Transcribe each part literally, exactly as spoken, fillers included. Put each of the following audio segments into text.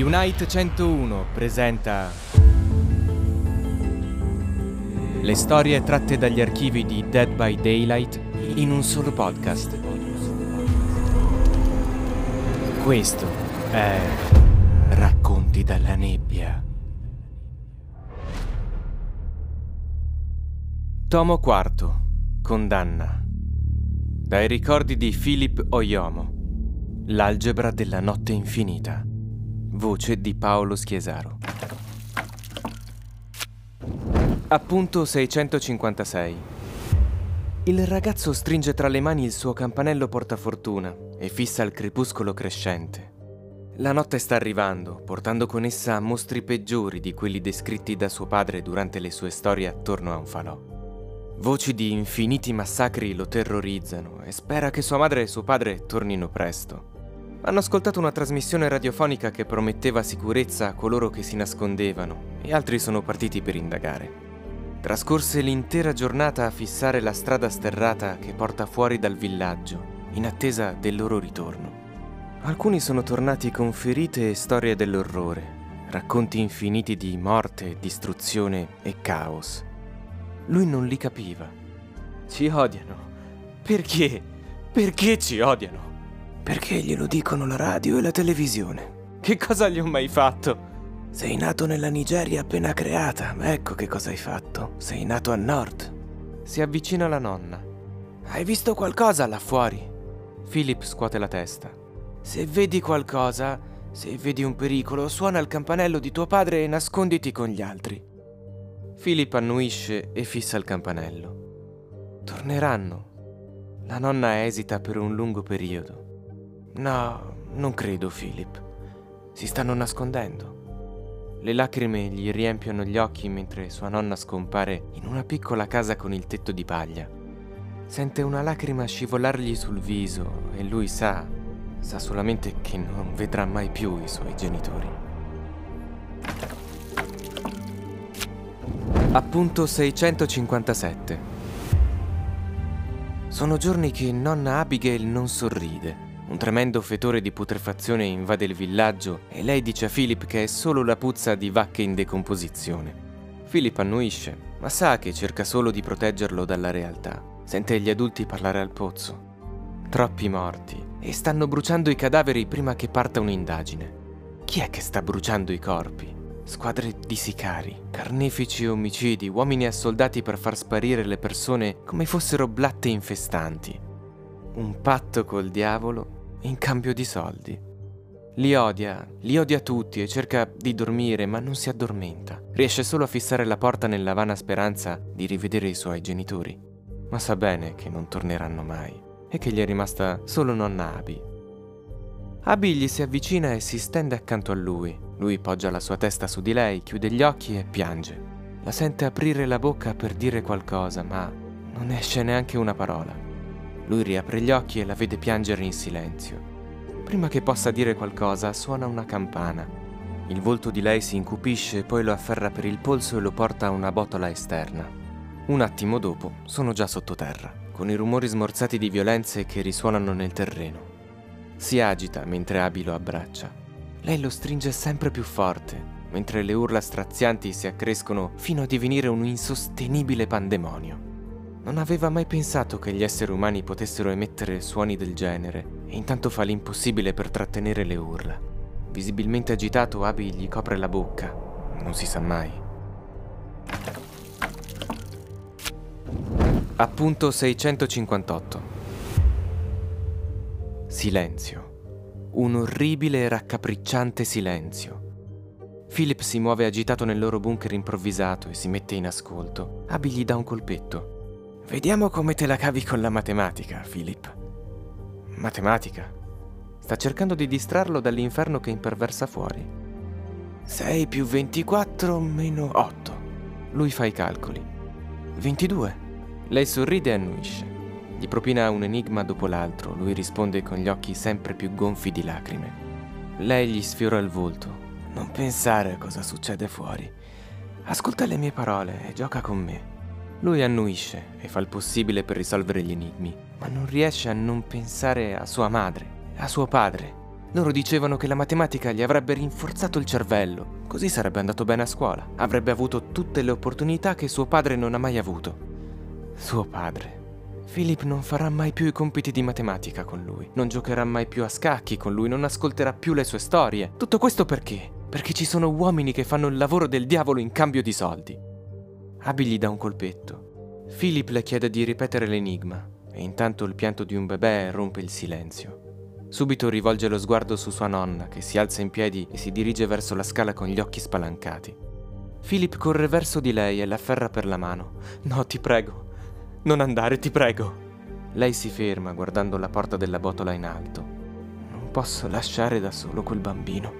UNITE centouno presenta le storie tratte dagli archivi di Dead by Daylight in un solo podcast. Questo è Racconti dalla nebbia. Tomo quarto, Condanna. Dai ricordi di Philip Oyomo. L'algebra della notte infinita. Voce di Paolo Schiesaro. Appunto seicentocinquantasei. Il ragazzo stringe tra le mani il suo campanello portafortuna e fissa il crepuscolo crescente. La notte sta arrivando, portando con essa mostri peggiori di quelli descritti da suo padre durante le sue storie attorno a un falò. Voci di infiniti massacri lo terrorizzano e spera che sua madre e suo padre tornino presto. Hanno ascoltato una trasmissione radiofonica che prometteva sicurezza a coloro che si nascondevano e altri sono partiti per indagare. Trascorse l'intera giornata a fissare la strada sterrata che porta fuori dal villaggio, in attesa del loro ritorno. Alcuni sono tornati con ferite e storie dell'orrore, racconti infiniti di morte, distruzione e caos. Lui non li capiva. Ci odiano. Perché? Perché ci odiano? Perché glielo dicono la radio e la televisione. Che cosa gli ho mai fatto? Sei nato nella Nigeria appena creata, ecco che cosa hai fatto. Sei nato a nord. Si avvicina la nonna. Hai visto qualcosa là fuori? Philip scuote la testa. Se vedi qualcosa, se vedi un pericolo, suona il campanello di tuo padre e nasconditi con gli altri. Philip annuisce e fissa il campanello. Torneranno. La nonna esita per un lungo periodo. No, non credo, Philip. Si stanno nascondendo. Le lacrime gli riempiono gli occhi mentre sua nonna scompare in una piccola casa con il tetto di paglia. Sente una lacrima scivolargli sul viso e lui sa, sa solamente che non vedrà mai più i suoi genitori. Appunto seicentocinquantasette. Sono giorni che nonna Abigail non sorride. Un tremendo fetore di putrefazione invade il villaggio e lei dice a Philip che è solo la puzza di vacche in decomposizione. Philip annuisce, ma sa che cerca solo di proteggerlo dalla realtà. Sente gli adulti parlare al pozzo. Troppi morti e stanno bruciando i cadaveri prima che parta un'indagine. Chi è che sta bruciando i corpi? Squadre di sicari, carnefici e omicidi, uomini assoldati per far sparire le persone come fossero blatte infestanti. Un patto col diavolo in cambio di soldi. Li odia, li odia tutti e cerca di dormire, ma non si addormenta. Riesce solo a fissare la porta nella vana speranza di rivedere i suoi genitori. Ma sa bene che non torneranno mai e che gli è rimasta solo nonna Abby. Abby gli si avvicina e si stende accanto a lui. Lui poggia la sua testa su di lei, chiude gli occhi e piange. La sente aprire la bocca per dire qualcosa, ma non esce neanche una parola. Lui riapre gli occhi e la vede piangere in silenzio. Prima che possa dire qualcosa, suona una campana. Il volto di lei si incupisce, poi lo afferra per il polso e lo porta a una botola esterna. Un attimo dopo, sono già sottoterra, con i rumori smorzati di violenze che risuonano nel terreno. Si agita mentre Abby lo abbraccia. Lei lo stringe sempre più forte, mentre le urla strazianti si accrescono fino a divenire un insostenibile pandemonio. Non aveva mai pensato che gli esseri umani potessero emettere suoni del genere e intanto fa l'impossibile per trattenere le urla. Visibilmente agitato, Abby gli copre la bocca. Non si sa mai. Appunto seicentocinquantotto. Silenzio. Un orribile e raccapricciante silenzio. Philip si muove agitato nel loro bunker improvvisato e si mette in ascolto. Abby gli dà un colpetto. Vediamo come te la cavi con la matematica, Philip. Matematica? Sta cercando di distrarlo dall'inferno che imperversa fuori. sei più ventiquattro meno otto. Lui fa i calcoli. ventidue. Lei sorride e annuisce. Gli propina un enigma dopo l'altro. Lui risponde con gli occhi sempre più gonfi di lacrime. Lei gli sfiora il volto. Non pensare a cosa succede fuori. Ascolta le mie parole e gioca con me. Lui annuisce e fa il possibile per risolvere gli enigmi, ma non riesce a non pensare a sua madre, a suo padre, Loro dicevano che la matematica gli avrebbe rinforzato il cervello, così sarebbe andato bene a scuola, avrebbe avuto tutte le opportunità che suo padre non ha mai avuto. Suo padre. Philip non farà mai più i compiti di matematica con lui, non giocherà mai più a scacchi con lui, non ascolterà più le sue storie. Tutto questo perché? Perché ci sono uomini che fanno il lavoro del diavolo in cambio di soldi. Abby gli dà un colpetto. Philip le chiede di ripetere l'enigma e intanto il pianto di un bebè rompe il silenzio. Subito rivolge lo sguardo su sua nonna, che si alza in piedi e si dirige verso la scala con gli occhi spalancati. Philip corre verso di lei e l'afferra per la mano. «No, ti prego! Non andare, ti prego!» Lei si ferma guardando la porta della botola in alto. «Non posso lasciare da solo quel bambino!»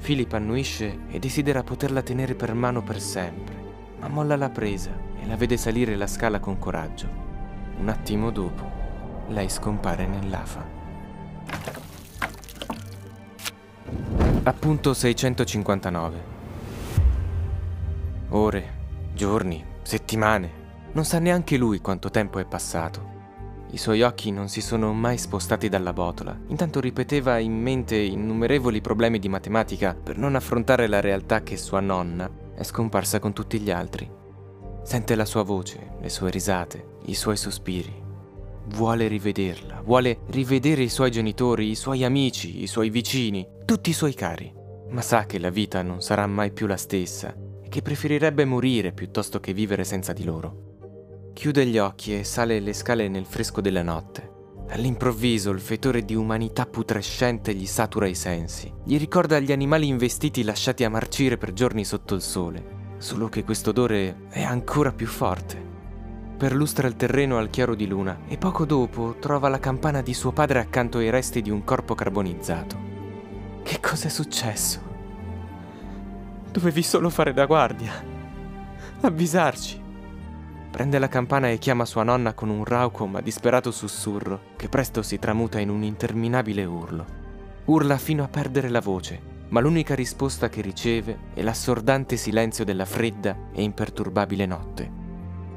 Philip annuisce e desidera poterla tenere per mano per sempre, ma molla la presa e la vede salire la scala con coraggio. Un attimo dopo, lei scompare nell'afa. Appunto seicentocinquantanove. Ore, giorni, settimane. Non sa neanche lui quanto tempo è passato. I suoi occhi non si sono mai spostati dalla botola. Intanto ripeteva in mente innumerevoli problemi di matematica per non affrontare la realtà che sua nonna è scomparsa con tutti gli altri. Sente la sua voce, le sue risate, i suoi sospiri. Vuole rivederla, vuole rivedere i suoi genitori, i suoi amici, i suoi vicini, tutti i suoi cari. Ma sa che la vita non sarà mai più la stessa e che preferirebbe morire piuttosto che vivere senza di loro. Chiude gli occhi e sale le scale nel fresco della notte. All'improvviso il fetore di umanità putrescente gli satura i sensi. Gli ricorda gli animali investiti lasciati a marcire per giorni sotto il sole. Solo che quest'odore è ancora più forte. Perlustra il terreno al chiaro di luna e poco dopo trova la campana di suo padre accanto ai resti di un corpo carbonizzato. Che cosa è successo? Dovevi solo fare da guardia, avvisarci. Prende la campana e chiama sua nonna con un rauco ma disperato sussurro che presto si tramuta in un interminabile urlo. Urla fino a perdere la voce, ma l'unica risposta che riceve è l'assordante silenzio della fredda e imperturbabile notte.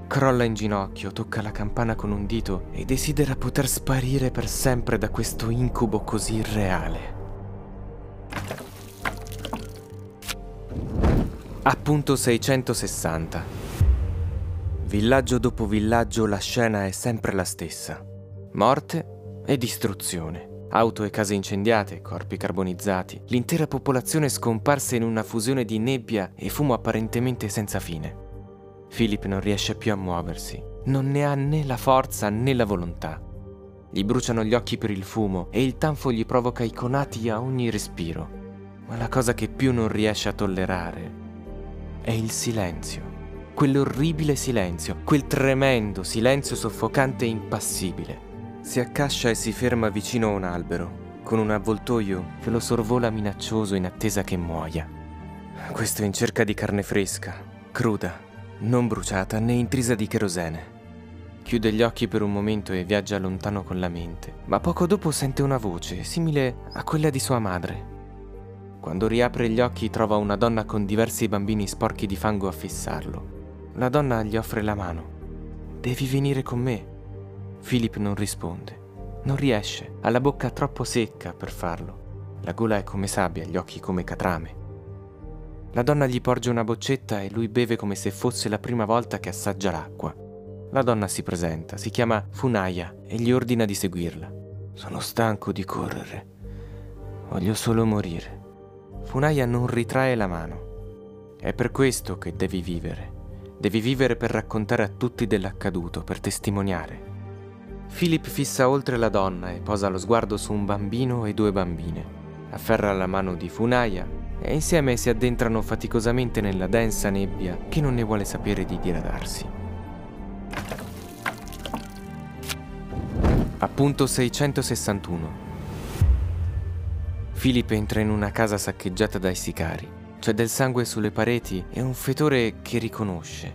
Crolla in ginocchio, tocca la campana con un dito e desidera poter sparire per sempre da questo incubo così irreale. Appunto seicentosessanta. Villaggio dopo villaggio la scena è sempre la stessa. Morte e distruzione. Auto e case incendiate, corpi carbonizzati, l'intera popolazione scomparsa in una fusione di nebbia e fumo apparentemente senza fine. Philip non riesce più a muoversi, non ne ha né la forza né la volontà. Gli bruciano gli occhi per il fumo e il tanfo gli provoca i conati a ogni respiro. Ma la cosa che più non riesce a tollerare è il silenzio. Quell'orribile silenzio, quel tremendo silenzio soffocante e impassibile. Si accascia e si ferma vicino a un albero, con un avvoltoio che lo sorvola minaccioso in attesa che muoia. Questo in cerca di carne fresca, cruda, non bruciata né intrisa di cherosene. Chiude gli occhi per un momento e viaggia lontano con la mente, ma poco dopo sente una voce simile a quella di sua madre. Quando riapre gli occhi trova una donna con diversi bambini sporchi di fango a fissarlo. La donna gli offre la mano. «Devi venire con me». Philip non risponde. Non riesce, ha la bocca troppo secca per farlo. La gola è come sabbia, gli occhi come catrame. La donna gli porge una boccetta e lui beve come se fosse la prima volta che assaggia l'acqua. La donna si presenta, si chiama Funaya e gli ordina di seguirla. «Sono stanco di correre. Voglio solo morire». Funaya non ritrae la mano. «È per questo che devi vivere. Devi vivere per raccontare a tutti dell'accaduto, per testimoniare». Philip fissa oltre la donna e posa lo sguardo su un bambino e due bambine. Afferra la mano di Funaya e insieme si addentrano faticosamente nella densa nebbia che non ne vuole sapere di diradarsi. Appunto seicentosessantuno. Philip entra in una casa saccheggiata dai sicari. C'è del sangue sulle pareti e un fetore che riconosce.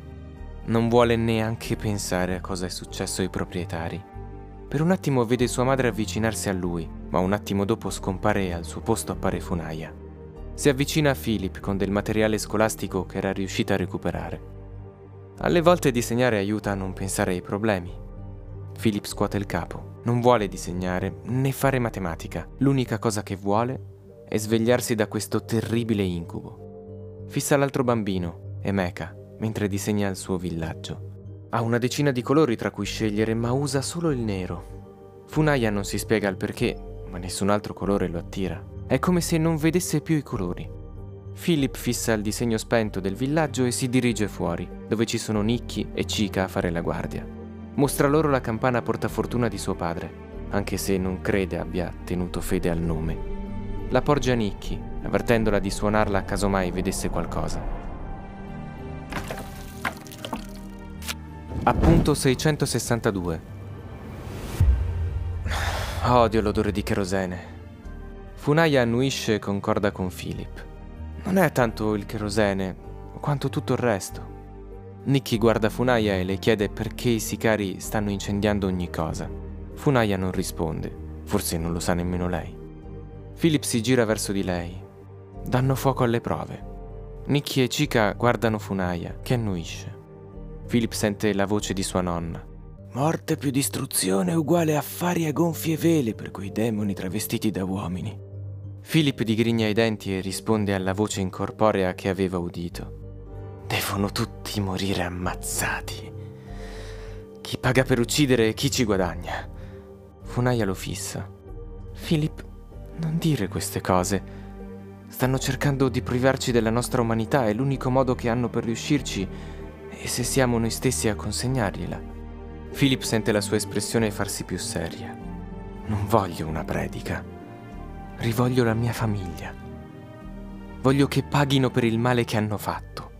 Non vuole neanche pensare a cosa è successo ai proprietari. Per un attimo vede sua madre avvicinarsi a lui, ma un attimo dopo scompare e al suo posto appare Funaya. Si avvicina a Philip con del materiale scolastico che era riuscita a recuperare. Alle volte disegnare aiuta a non pensare ai problemi. Philip scuote il capo. Non vuole disegnare né fare matematica. L'unica cosa che vuole è svegliarsi da questo terribile incubo. Fissa l'altro bambino, Emeka, mentre disegna il suo villaggio. Ha una decina di colori tra cui scegliere, ma usa solo il nero. Funaya non si spiega il perché, ma nessun altro colore lo attira. È come se non vedesse più i colori. Philip fissa il disegno spento del villaggio e si dirige fuori, dove ci sono Nicky e Chika a fare la guardia. Mostra loro la campana portafortuna di suo padre, anche se non crede abbia tenuto fede al nome. La porge a Nicky, avvertendola di suonarla casomai vedesse qualcosa. Appunto seicentosessantadue. Odio l'odore di cherosene. Funaya annuisce e concorda con Philip. Non è tanto il cherosene, quanto tutto il resto. Nicky guarda Funaya e le chiede perché i sicari stanno incendiando ogni cosa. Funaya non risponde, forse non lo sa nemmeno lei. Philip si gira verso di lei. Danno fuoco alle prove. Nicky e Chika guardano Funaya, che annuisce. Philip sente la voce di sua nonna. Morte più distruzione uguale affari a gonfie vele per quei demoni travestiti da uomini. Philip digrigna i denti e risponde alla voce incorporea che aveva udito. Devono tutti morire ammazzati. Chi paga per uccidere e chi ci guadagna? Funaya lo fissa. Philip, non dire queste cose. Stanno cercando di privarci della nostra umanità e l'unico modo che hanno per riuscirci... E se siamo noi stessi a consegnargliela? Philip sente la sua espressione farsi più seria. Non voglio una predica. Rivoglio la mia famiglia. Voglio che paghino per il male che hanno fatto.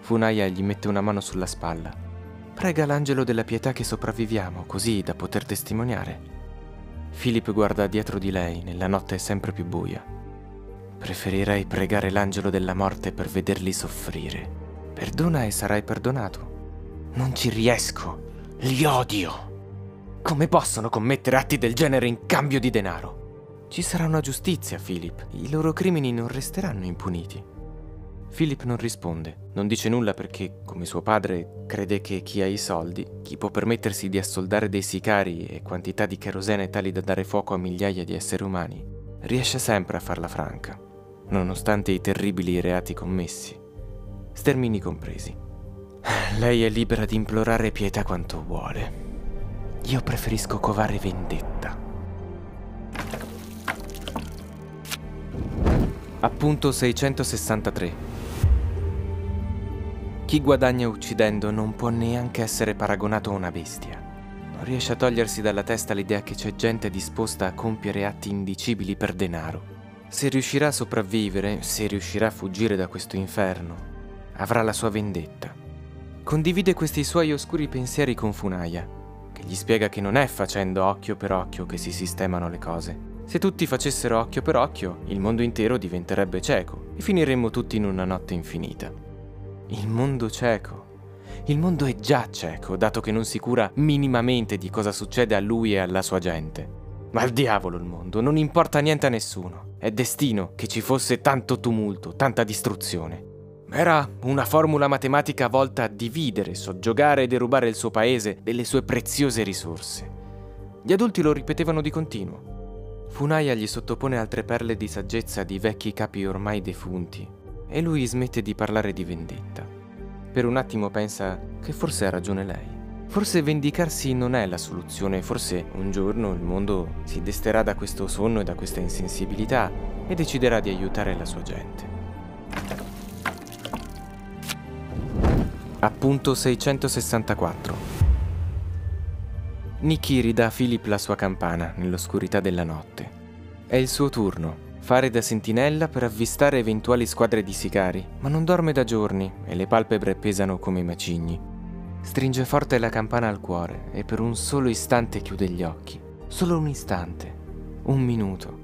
Funaya gli mette una mano sulla spalla. Prega l'angelo della pietà che sopravviviamo, così da poter testimoniare. Philip guarda dietro di lei, nella notte sempre più buia. Preferirei pregare l'angelo della morte per vederli soffrire. Perdona e sarai perdonato. Non ci riesco. Li odio. Come possono commettere atti del genere in cambio di denaro? Ci sarà una giustizia, Philip. I loro crimini non resteranno impuniti. Philip non risponde. Non dice nulla perché, come suo padre, crede che chi ha i soldi, chi può permettersi di assoldare dei sicari e quantità di cherosene tali da dare fuoco a migliaia di esseri umani, riesce sempre a farla franca, nonostante i terribili reati commessi. Stermini compresi. Lei è libera di implorare pietà quanto vuole. Io preferisco covare vendetta. Appunto seicentosessantatré. Chi guadagna uccidendo non può neanche essere paragonato a una bestia. Non riesce a togliersi dalla testa l'idea che c'è gente disposta a compiere atti indicibili per denaro. Se riuscirà a sopravvivere, se riuscirà a fuggire da questo inferno, avrà la sua vendetta. Condivide questi suoi oscuri pensieri con Funaya, che gli spiega che non è facendo occhio per occhio che si sistemano le cose. Se tutti facessero occhio per occhio, il mondo intero diventerebbe cieco e finiremmo tutti in una notte infinita. Il mondo cieco. Il mondo è già cieco, dato che non si cura minimamente di cosa succede a lui e alla sua gente. Ma al diavolo il mondo, non importa niente a nessuno. È destino che ci fosse tanto tumulto, tanta distruzione. Era una formula matematica volta a dividere, soggiogare e derubare il suo paese delle sue preziose risorse. Gli adulti lo ripetevano di continuo. Funaya gli sottopone altre perle di saggezza di vecchi capi ormai defunti e lui smette di parlare di vendetta. Per un attimo pensa che forse ha ragione lei. Forse vendicarsi non è la soluzione, forse un giorno il mondo si desterà da questo sonno e da questa insensibilità e deciderà di aiutare la sua gente. Appunto seicentosessantaquattro. Nicky ridà a Philip la sua campana nell'oscurità della notte. È il suo turno, fare da sentinella per avvistare eventuali squadre di sicari, ma non dorme da giorni e le palpebre pesano come i macigni. Stringe forte la campana al cuore e per un solo istante chiude gli occhi. Solo un istante, un minuto.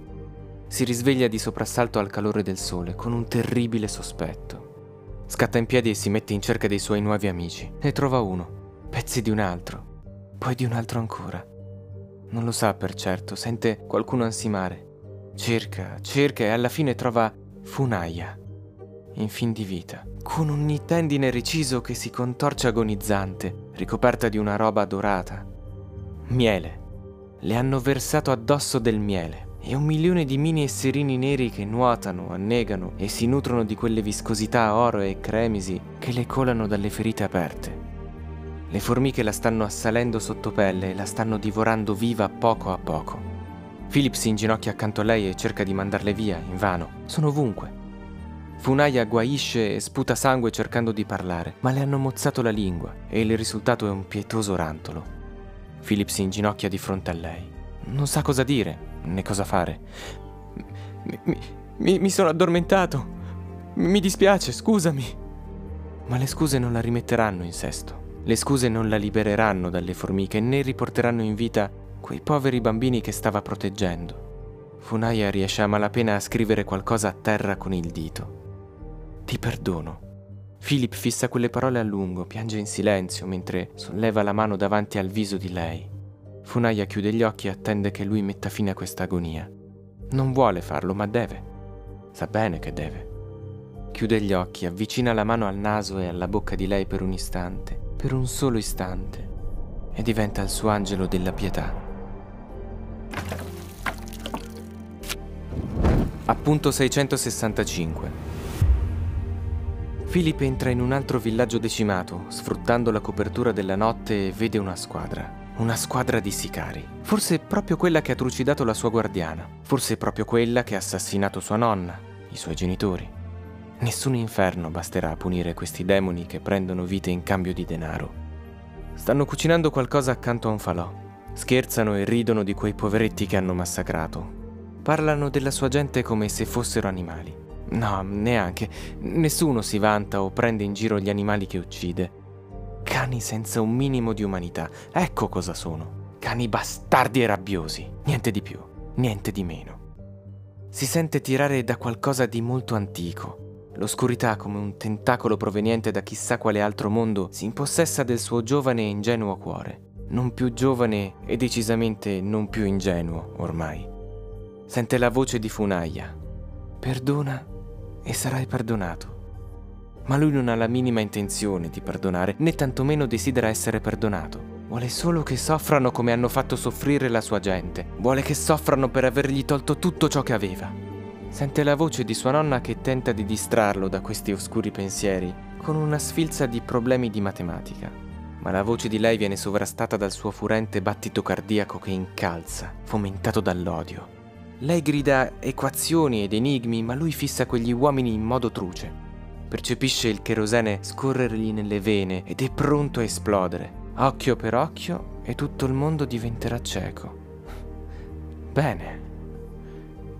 Si risveglia di soprassalto al calore del sole con un terribile sospetto. Scatta in piedi e si mette in cerca dei suoi nuovi amici. Ne trova uno, pezzi di un altro, poi di un altro ancora. Non lo sa per certo, sente qualcuno ansimare. Cerca, cerca e alla fine trova Funaya, in fin di vita, con ogni tendine reciso che si contorce agonizzante, ricoperta di una roba dorata. miele. Le hanno versato addosso del miele. E un milione di mini esserini neri che nuotano, annegano e si nutrono di quelle viscosità oro e cremisi che le colano dalle ferite aperte. Le formiche la stanno assalendo sotto pelle e la stanno divorando viva poco a poco. Philip si inginocchia accanto a lei e cerca di mandarle via, invano. Sono ovunque. Funaya guaisce e sputa sangue cercando di parlare, ma le hanno mozzato la lingua e il risultato è un pietoso rantolo. Philip si inginocchia di fronte a lei. Non sa cosa dire. Né cosa fare. Mi, mi, mi sono addormentato. Mi dispiace, scusami. Ma le scuse non la rimetteranno in sesto. Le scuse non la libereranno dalle formiche né riporteranno in vita quei poveri bambini che stava proteggendo. Funaya riesce a malapena a scrivere qualcosa a terra con il dito. Ti perdono. Philip fissa quelle parole a lungo, piange in silenzio mentre solleva la mano davanti al viso di lei. Funaya chiude gli occhi e attende che lui metta fine a questa agonia. Non vuole farlo, ma deve. Sa bene che deve. Chiude gli occhi, avvicina la mano al naso e alla bocca di lei per un istante, per un solo istante, e diventa il suo angelo della pietà. Appunto seicentosessantacinque. Philip entra in un altro villaggio decimato, sfruttando la copertura della notte, e vede una squadra. Una squadra di sicari. Forse proprio quella che ha trucidato la sua guardiana. Forse proprio quella che ha assassinato sua nonna, i suoi genitori. Nessun inferno basterà a punire questi demoni che prendono vite in cambio di denaro. Stanno cucinando qualcosa accanto a un falò. Scherzano e ridono di quei poveretti che hanno massacrato. Parlano della sua gente come se fossero animali. No, neanche. Nessuno si vanta o prende in giro gli animali che uccide. Cani senza un minimo di umanità, ecco cosa sono. Cani bastardi e rabbiosi, niente di più, niente di meno. Si sente tirare da qualcosa di molto antico. L'oscurità, come un tentacolo proveniente da chissà quale altro mondo, si impossessa del suo giovane e ingenuo cuore. Non più giovane e decisamente non più ingenuo, ormai. Sente la voce di Funaya. Perdona e sarai perdonato. Ma lui non ha la minima intenzione di perdonare, né tantomeno desidera essere perdonato. Vuole solo che soffrano come hanno fatto soffrire la sua gente. Vuole che soffrano per avergli tolto tutto ciò che aveva. Sente la voce di sua nonna che tenta di distrarlo da questi oscuri pensieri con una sfilza di problemi di matematica. Ma la voce di lei viene sovrastata dal suo furente battito cardiaco che incalza, fomentato dall'odio. Lei grida equazioni ed enigmi, ma lui fissa quegli uomini in modo truce. Percepisce il cherosene scorrergli nelle vene ed è pronto a esplodere. Occhio per occhio e tutto il mondo diventerà cieco. Bene.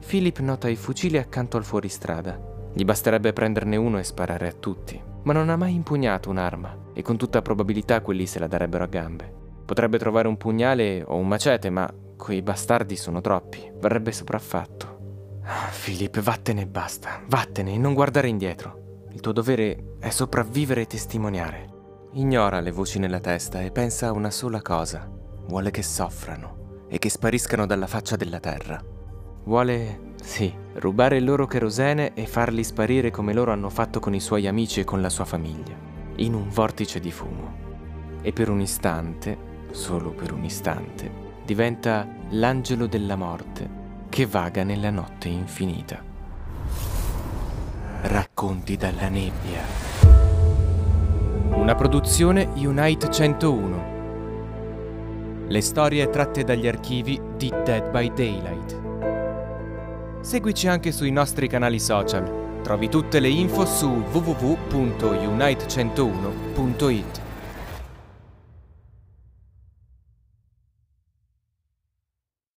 Philip nota i fucili accanto al fuoristrada. Gli basterebbe prenderne uno e sparare a tutti. Ma non ha mai impugnato un'arma e con tutta probabilità quelli se la darebbero a gambe. Potrebbe trovare un pugnale o un macete, ma quei bastardi sono troppi. Verrebbe sopraffatto. Ah, Philip, vattene e basta. Vattene e non guardare indietro. Il tuo dovere è sopravvivere e testimoniare. Ignora le voci nella testa e pensa a una sola cosa. Vuole che soffrano e che spariscano dalla faccia della terra. Vuole, sì, rubare il loro cherosene e farli sparire come loro hanno fatto con i suoi amici e con la sua famiglia, in un vortice di fumo. E per un istante, solo per un istante, diventa l'angelo della morte che vaga nella notte infinita. Racconti dalla nebbia. Una produzione UNITE centouno. Le storie tratte dagli archivi di Dead by Daylight. Seguici anche sui nostri canali social. Trovi tutte le info su w w w punto unite centouno punto it.